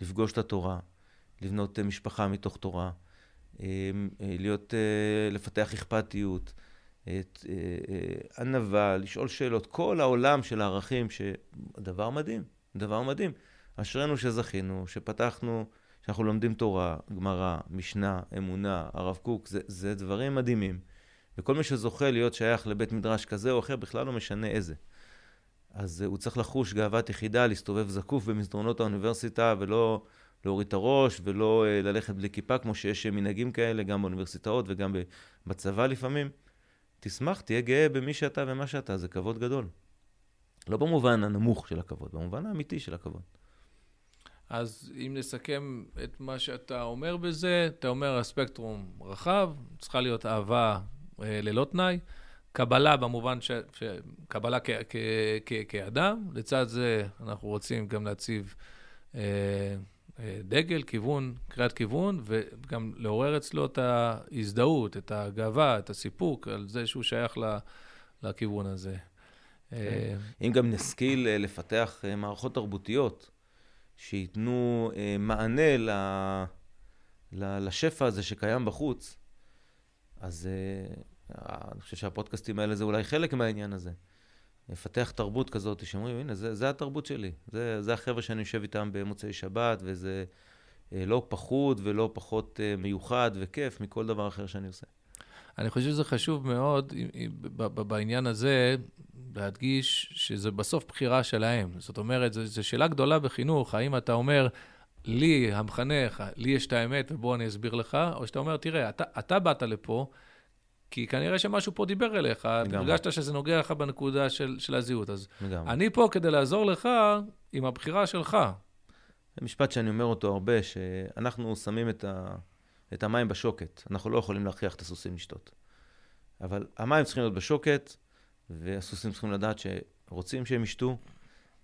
לפגוש את התורה, לבנות משפחה מתוך תורה, לפתח אכפתיות, ענווה, לשאול שאלות, כל העולם של הערכים, דבר מדהים, דבר מדהים. אשרנו שזכינו, שפתחנו, שאנחנו לומדים תורה, גמרא, משנה, אמונה, הרב קוק, זה דברים מדהימים. וכל מי שזוכה להיות שייך לבית מדרש כזה או אחר, בכלל לא משנה איזה. אז הוא צריך לחוש גאוות יחידה, להסתובב זקוף במסדרונות האוניברסיטה, ולא להוריד את הראש, ולא ללכת בלי כיפה, כמו שיש מנהגים כאלה, גם באוניברסיטאות וגם בצבא לפעמים. תשמח, תהיה גאה במי שאתה ומה שאתה, זה כבוד גדול. לא במובן הנמוך של הכבוד, במובן האמיתי של הכבוד. אז אם נסכם את מה שאתה אומר בזה, אתה אומר הספקטרום רחב, צריכה להיות אהבה ללא תנאי, קבלה במובן שקבלה כאדם, לצד זה אנחנו רוצים גם להציב דגל, כיוון, קריאת כיוון, וגם לעורר אצלו את ההזדהות, את הגאווה, את הסיפוק, על זה שהוא שייך לכיוון הזה. אם גם נשכיל לפתח מערכות תרבותיות, שיתנו מענה לשפע הזה שקיים בחוץ, אז אני חושב שהפודקאסטים האלה זה אולי חלק מהעניין הזה. לפתח תרבות כזאת, שאומרים, הנה, זה התרבות שלי. זה החבר'ה שאני יושב איתם במוצאי שבת, וזה לא פחות ולא פחות מיוחד וכיף מכל דבר אחר שאני עושה. אני חושב שזה חשוב מאוד בעניין הזה, להדגיש שזה בסוף בחירה שלהם. זאת אומרת, זו שאלה גדולה בחינוך, האם אתה אומר, לי, המחנך, לי יש את האמת, ובוא אני אסביר לך, או שאתה אומר, תראה, אתה באת לפה, כי כנראה שמשהו פה דיבר אליך, הרגשת שזה נוגע לך בנקודה של הזהות. אז אני פה כדי לעזור לך עם הבחירה שלך. זה משפט שאני אומר אותו הרבה, שאנחנו שמים את המים בשוקת. אנחנו לא יכולים להכריח את הסוסים לשתות. אבל המים צריכים להיות בשוקת, והסוסים צריכים לדעת שרוצים שהם ישתו,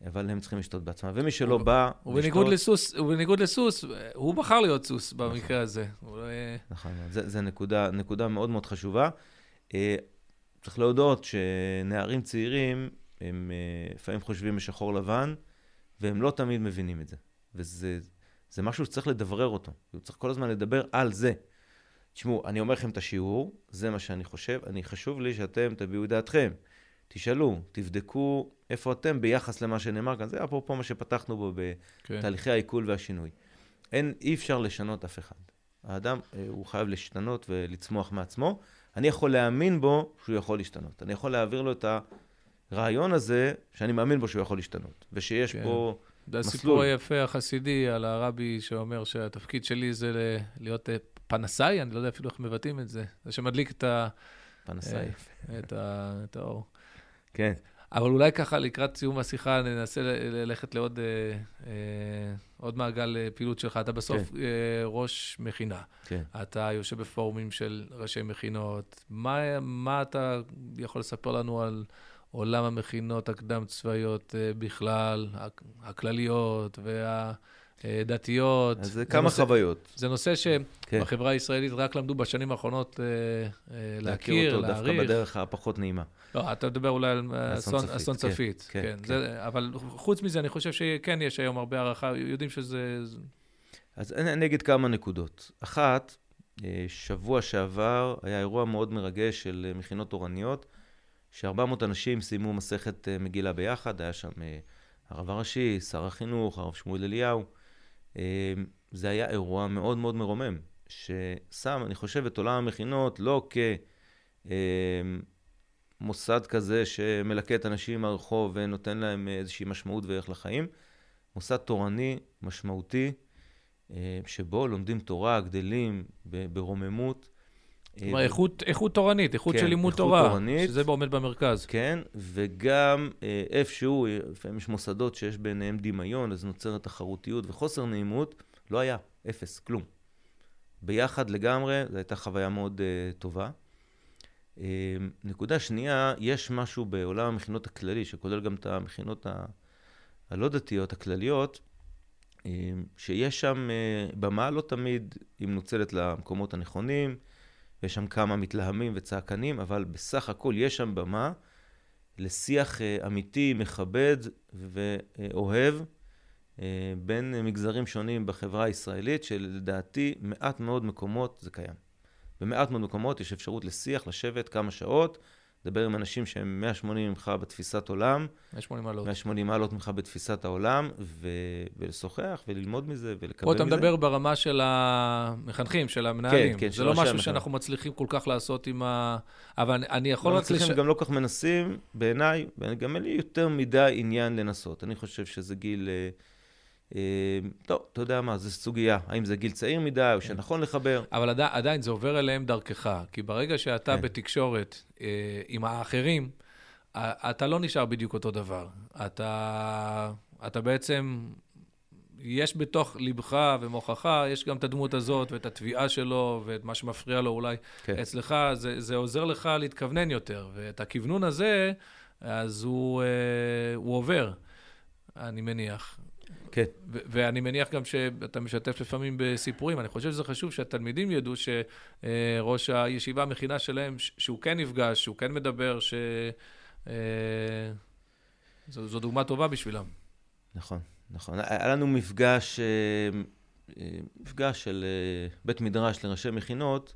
אבל הם צריכים לשתות בעצמם. ומי שלא בא... ובניגוד לסוס, הוא בחר להיות סוס במקרה הזה. נכון, זה נקודה מאוד מאוד חשובה. צריך להודות שנערים צעירים, הם לפעמים חושבים בשחור לבן, והם לא תמיד מבינים את זה. וזה משהו שצריך לדברר אותו. הוא צריך כל הזמן לדבר על זה. תשמעו, אני אומר לכם את השיעור, זה מה שאני חושב, חשוב לי שאתם תביאו דעתכם. תשאלו, תבדקו איפה אתם ביחס למה שנאמר כאן. זה אפרופו מה שפתחנו בו בתהליכי העיכול והשינוי. אי אפשר לשנות אף אחד. האדם הוא חייב להשתנות ולצמוח מעצמו. אני יכול להאמין בו שהוא יכול להשתנות. אני יכול להעביר לו את הרעיון הזה שאני מאמין בו שהוא יכול להשתנות. ושיש פה מסלול. זה הסיפור היפה החסידי על הרבי שאומר שהתפקיד שלי זה להיות פנסאי, אני לא יודע אפילו איך מבטאים את זה. זה שמדליק את האור. כן. אבל אולי ככה לקראת סיום השיחה ננסה ללכת לעוד מעגל פעילות שלך. אתה בסוף ראש מכינה. אתה יושב בפורומים של ראשי מכינות. מה אתה יכול לספר לנו על עולם המכינות הקדם צבאיות בכלל, הכלליות והדתיות? אז זה כמה חוויות. זה נושא שבחברה הישראלית רק למדו בשנים האחרונות להכיר, להעריך. דווקא בדרך הפחות נעימה. לא, אתה מדבר אולי על אסון צפית. כן, אבל חוץ מזה, אני חושב שכן יש היום הרבה הערכה, יודעים שזה... אז אני אגיד כמה נקודות. אחת, שבוע שעבר היה אירוע מאוד מרגש של מכינות תורניות, ש400 אנשים סיימו מסכת מגילה ביחד, היה שם הרב הראשי, שר החינוך, הרב שמואל אליהו, זה היה אירוע מאוד מאוד מרומם, ששם, אני חושב, את עולם המכינות לא כמוסד כזה שמלקט אנשים מהרחוב ונותן להם איזושהי משמעות וערך לחיים, מוסד תורני, משמעותי, שבו לומדים תורה, גדלים ברוממות. כלומר, איכות תורנית, איכות של לימוד תורה, שזה עומד במרכז. כן, וגם איפשהו, לפעמים יש מוסדות שיש ביניהם דמיון, אז נוצרת תחרותיות וחוסר נעימות, לא היה, אפס, כלום. ביחד לגמרי, זו הייתה חוויה מאוד טובה. נקודה שנייה, יש משהו בעולם המכינות הכללי, שכולל גם את המכינות הלא דתיות, הכלליות, שיש שם במה לא תמיד, אם נוצלת למקומות הנכונים, יש שם כמה מתלהמים וצעקנים, אבל בסך הכל יש שם במה לשיח אמיתי, מכבד ואוהב, בין מגזרים שונים בחברה הישראלית, שלדעתי מעט מאוד מקומות זה קיים. במעט מאוד מקומות יש אפשרות לשיח, לשבת כמה שעות, לדבר עם אנשים שהם 180 ממך בתפיסת עולם, 180 מעלות ממך בתפיסת העולם, ולשוחח וללמוד מזה ולקבל מזה. פה אתה מדבר ברמה של המחנכים, של המנהלים. כן, כן. זה לא משהו שאנחנו מצליחים כל כך לעשות עם ה... אבל אני יכול רק... גם לא כך מנסים, בעיניי, גם אין לי יותר מדי עניין לנסות. אני חושב שזה גיל... אתה יודע מה, זו סוגיה, האם זה גיל צעיר מדי או שנכון לחבר, אבל עדיין זה עובר אליהם דרכך, כי ברגע שאתה בתקשורת עם האחרים אתה לא נשאר בדיוק אותו דבר, אתה בעצם יש בתוך ליבך ומוכחה, יש גם את הדמות הזאת ואת התביעה שלו ואת מה שמפריע לו אולי אצלך, זה עוזר לך להתכוונן יותר, ואת הכוונון הזה אז הוא עובר, אני מניח. כן. ואני מניח גם שאתה משתף לפעמים בסיפורים, אני חושב שזה חשוב שהתלמידים ידעו שראש הישיבה המכינה שלהם, שהוא כן נפגש, שהוא כן מדבר, זו דוגמה טובה בשבילם. נכון, נכון. היה לנו מפגש של בית מדרש לראשי מכינות,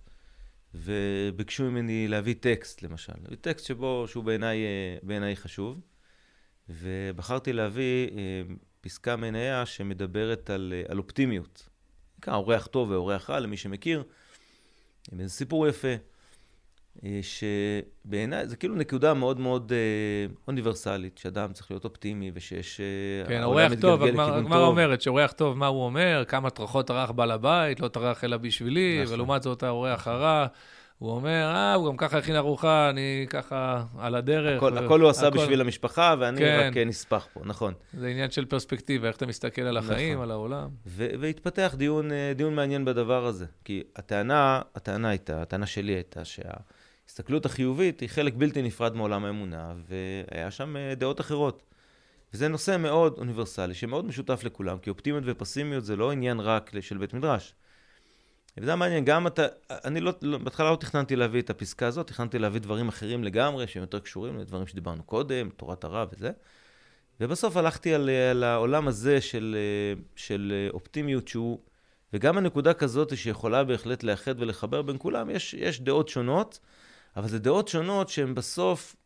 וביקשו ממני להביא טקסט למשל, להביא טקסט שהוא בעיניי חשוב, ובחרתי להביא... פסקה מניה שמדברת על אופטימיות. נקרא, אורח טוב ואורח רע, למי שמכיר. זה סיפור יפה, שבעיניי, זה כאילו נקודה מאוד מאוד אוניברסלית, שאדם צריך להיות אופטימי, ושיש... כן, אורח טוב, הגמרא אומרת, שאורח טוב, מה הוא אומר? כמה טרחות טרח בעל הבית, לא טרח אלא בשבילי, ולעומת זאת האורח הרע. הוא אומר, הוא גם ככה הכין ארוחה, אני ככה על הדרך. הכל הוא עשה בשביל המשפחה, ואני רק נספח פה, נכון. זה עניין של פרספקטיבה, איך אתה מסתכל על החיים, על העולם. והתפתח דיון מעניין בדבר הזה. כי הטענה שלי הייתה שההסתכלות החיובית היא חלק בלתי נפרד מעולם האמונה, והיה שם דעות אחרות. וזה נושא מאוד אוניברסלי, שמאוד משותף לכולם, כי אופטימיות ופסימיות זה לא עניין רק של בית מדרש. וזה מעניין, גם אתה, אני לא, בהתחלה לא תכננתי להביא את הפסקה הזאת, תכננתי להביא דברים אחרים לגמרי, שהם יותר קשורים לדברים שדיברנו קודם, תורת הרב וזה, ובסוף הלכתי על העולם הזה של אופטימיות שהוא, וגם הנקודה כזאת שיכולה בהחלט לאחד ולחבר בין כולם, יש דעות שונות, אבל זה דעות שונות שהן בסוף,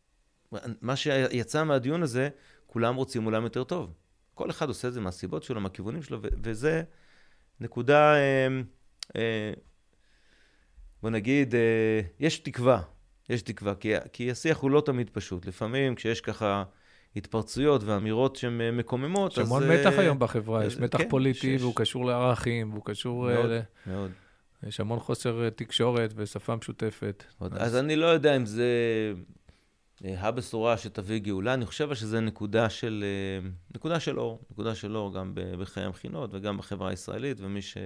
מה שיצא מהדיון הזה, כולם רוצים עולם יותר טוב. כל אחד עושה את זה מהסיבות שלו, מהכיוונים שלו, וזה נקודה... בוא נגיד, יש תקווה, כי השיח הוא לא תמיד פשוט. לפעמים כשיש ככה התפרצויות ואמירות שהן מקוממות, יש המון מתח היום בחברה, יש מתח פוליטי והוא קשור לערכים, והוא קשור... מאוד. יש המון חוסר תקשורת ושפה משותפת. אז אני לא יודע אם זה הבשורה שתביא גאולה, אני חושב שזה נקודה של אור גם בחיי המכינות וגם בחברה הישראלית, ומי ש...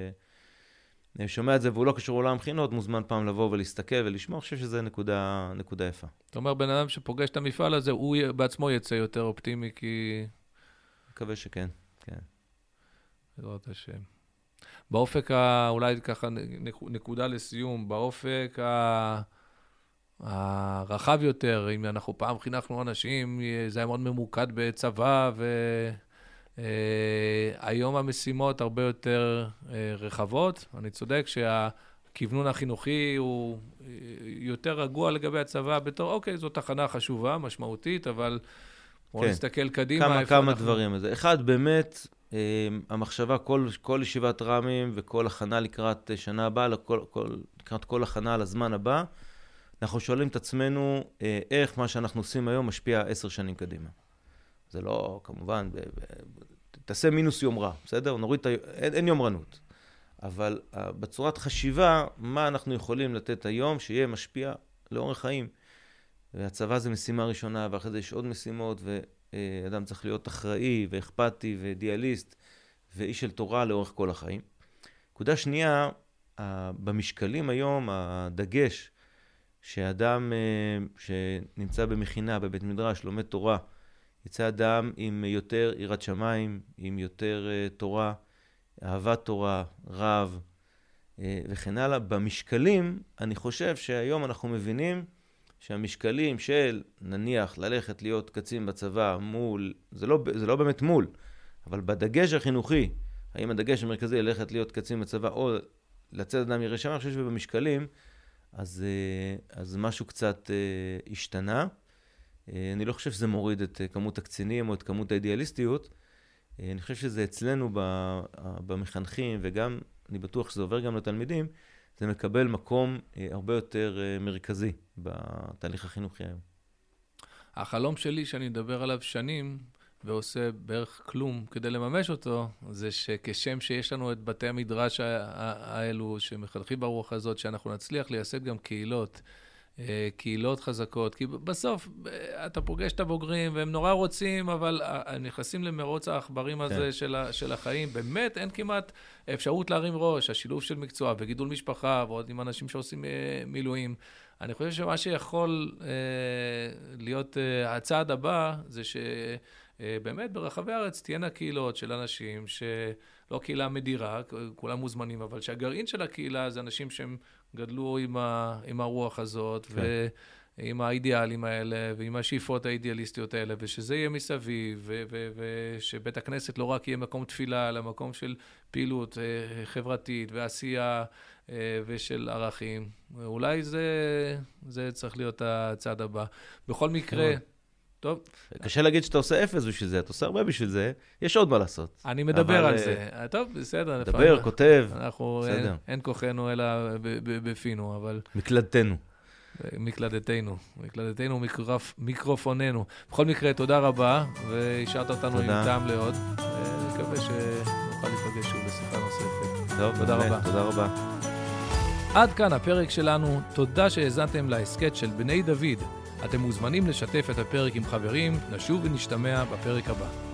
אני שומע את זה, והוא לא קשור לעולם המכינות, מוזמן פעם לבוא ולהסתכל ולשמוע, אני חושב שזה נקודה יפה. זאת אומרת, בן אדם שפוגש את המפעל הזה, הוא בעצמו יצא יותר אופטימי, כי... מקווה שכן, כן. בעזרת השם. באופק, אולי ככה נקודה לסיום, באופק הרחב יותר, אם אנחנו פעם חינכנו אנשים, זה היה מאוד ממוקד בצבא ו... היום המשימות הרבה יותר רחבות. אני צודק שהכיוונון החינוכי הוא יותר רגוע לגבי הצבא בתור, אוקיי, זו תחנה חשובה, משמעותית, אבל בואו נסתכל קדימה. כמה דברים. אחד, באמת, המחשבה, כל ישיבת רמים וכל הכנה לקראת שנה הבאה, לקראת כל הכנה על הזמן הבא, אנחנו שואלים את עצמנו איך מה שאנחנו עושים היום משפיע 10 שנים קדימה. זה לא, כמובן, תעשה מינוס יומרה, בסדר? נוריד, אין יומרנות. אבל בצורת חשיבה, מה אנחנו יכולים לתת היום שיהיה משפיע לאורך חיים. והצבא זה משימה ראשונה, ואחרי זה יש עוד משימות, ואדם צריך להיות אחראי ואכפתי ודיאליסט, ואיש של תורה לאורך כל החיים. נקודה שנייה, במשקלים היום, הדגש שאדם שנמצא במכינה, בבית מדרש, לומד תורה, יצא אדם עם יותר יראת שמיים, עם יותר תורה, אהבת תורה, רב, וכן הלאה. במשקלים, אני חושב שהיום אנחנו מבינים שהמשקלים של, נניח, ללכת להיות קצין בצבא מול, זה לא באמת מול, אבל בדגש החינוכי, האם הדגש המרכזי ללכת להיות קצין בצבא, או לצאת אדם ירא שמיים, אני חושב שבמשקלים, אז משהו קצת השתנה. אני לא חושב שזה מוריד את כמות הקצינים או את כמות האידיאליסטיות. אני חושב שזה אצלנו במחנכים, וגם, אני בטוח שזה עובר גם לתלמידים, זה מקבל מקום הרבה יותר מרכזי בתהליך החינוכי היום. החלום שלי שאני אדבר עליו שנים, ועושה בערך כלום כדי לממש אותו, זה שכשם שיש לנו את בתי המדרש האלו, שמחנכים ברוח הזאת, שאנחנו נצליח לייסד גם קהילות חזקות, כי בסוף אתה פוגש את הבוגרים, והם נורא רוצים, אבל הם נכנסים למרוץ האחברים הזה של החיים. באמת אין כמעט אפשרות להרים ראש, השילוב של מקצוע וגידול משפחה, ועוד עם אנשים שעושים מילואים. אני חושב שמה שיכול להיות הצעד הבא, זה שבאמת ברחבי הארץ תהיינה קהילות של אנשים שלא קהילה מדירה, כולם מוזמנים, אבל שהגרעין של הקהילה זה אנשים שהם גדלו עם הרוח הזאת, כן. ועם האידיאלים האלה, ועם השאיפות האידיאליסטיות האלה, ושזה יהיה מסביב, ושבית הכנסת לא רק יהיה מקום תפילה, אלא מקום של פעילות חברתית ועשייה ושל ערכים. אולי זה צריך להיות הצעד הבא. בכל מקרה... טוב. קשה להגיד שאתה עושה 0 בשביל זה, אתה עושה הרבה בשביל זה, יש עוד מה לעשות. אני מדבר על זה. טוב, בסדר. מדבר, כותב. אנחנו, אין כוחנו אלא בפינו, אבל... מקלדתנו, מיקרופוננו. בכל מקרה, תודה רבה, והשארת אותנו עם טעם לעוד. מקווה שנוכל לפגש שוב בשיחה נוספת. טוב, תודה רבה. תודה רבה. עד כאן הפרק שלנו, תודה שהזנתם להסקט של בני דוד. אתם מוזמנים לשתף את הפרק עם חברים, נשוב ונשתמע בפרק הבא.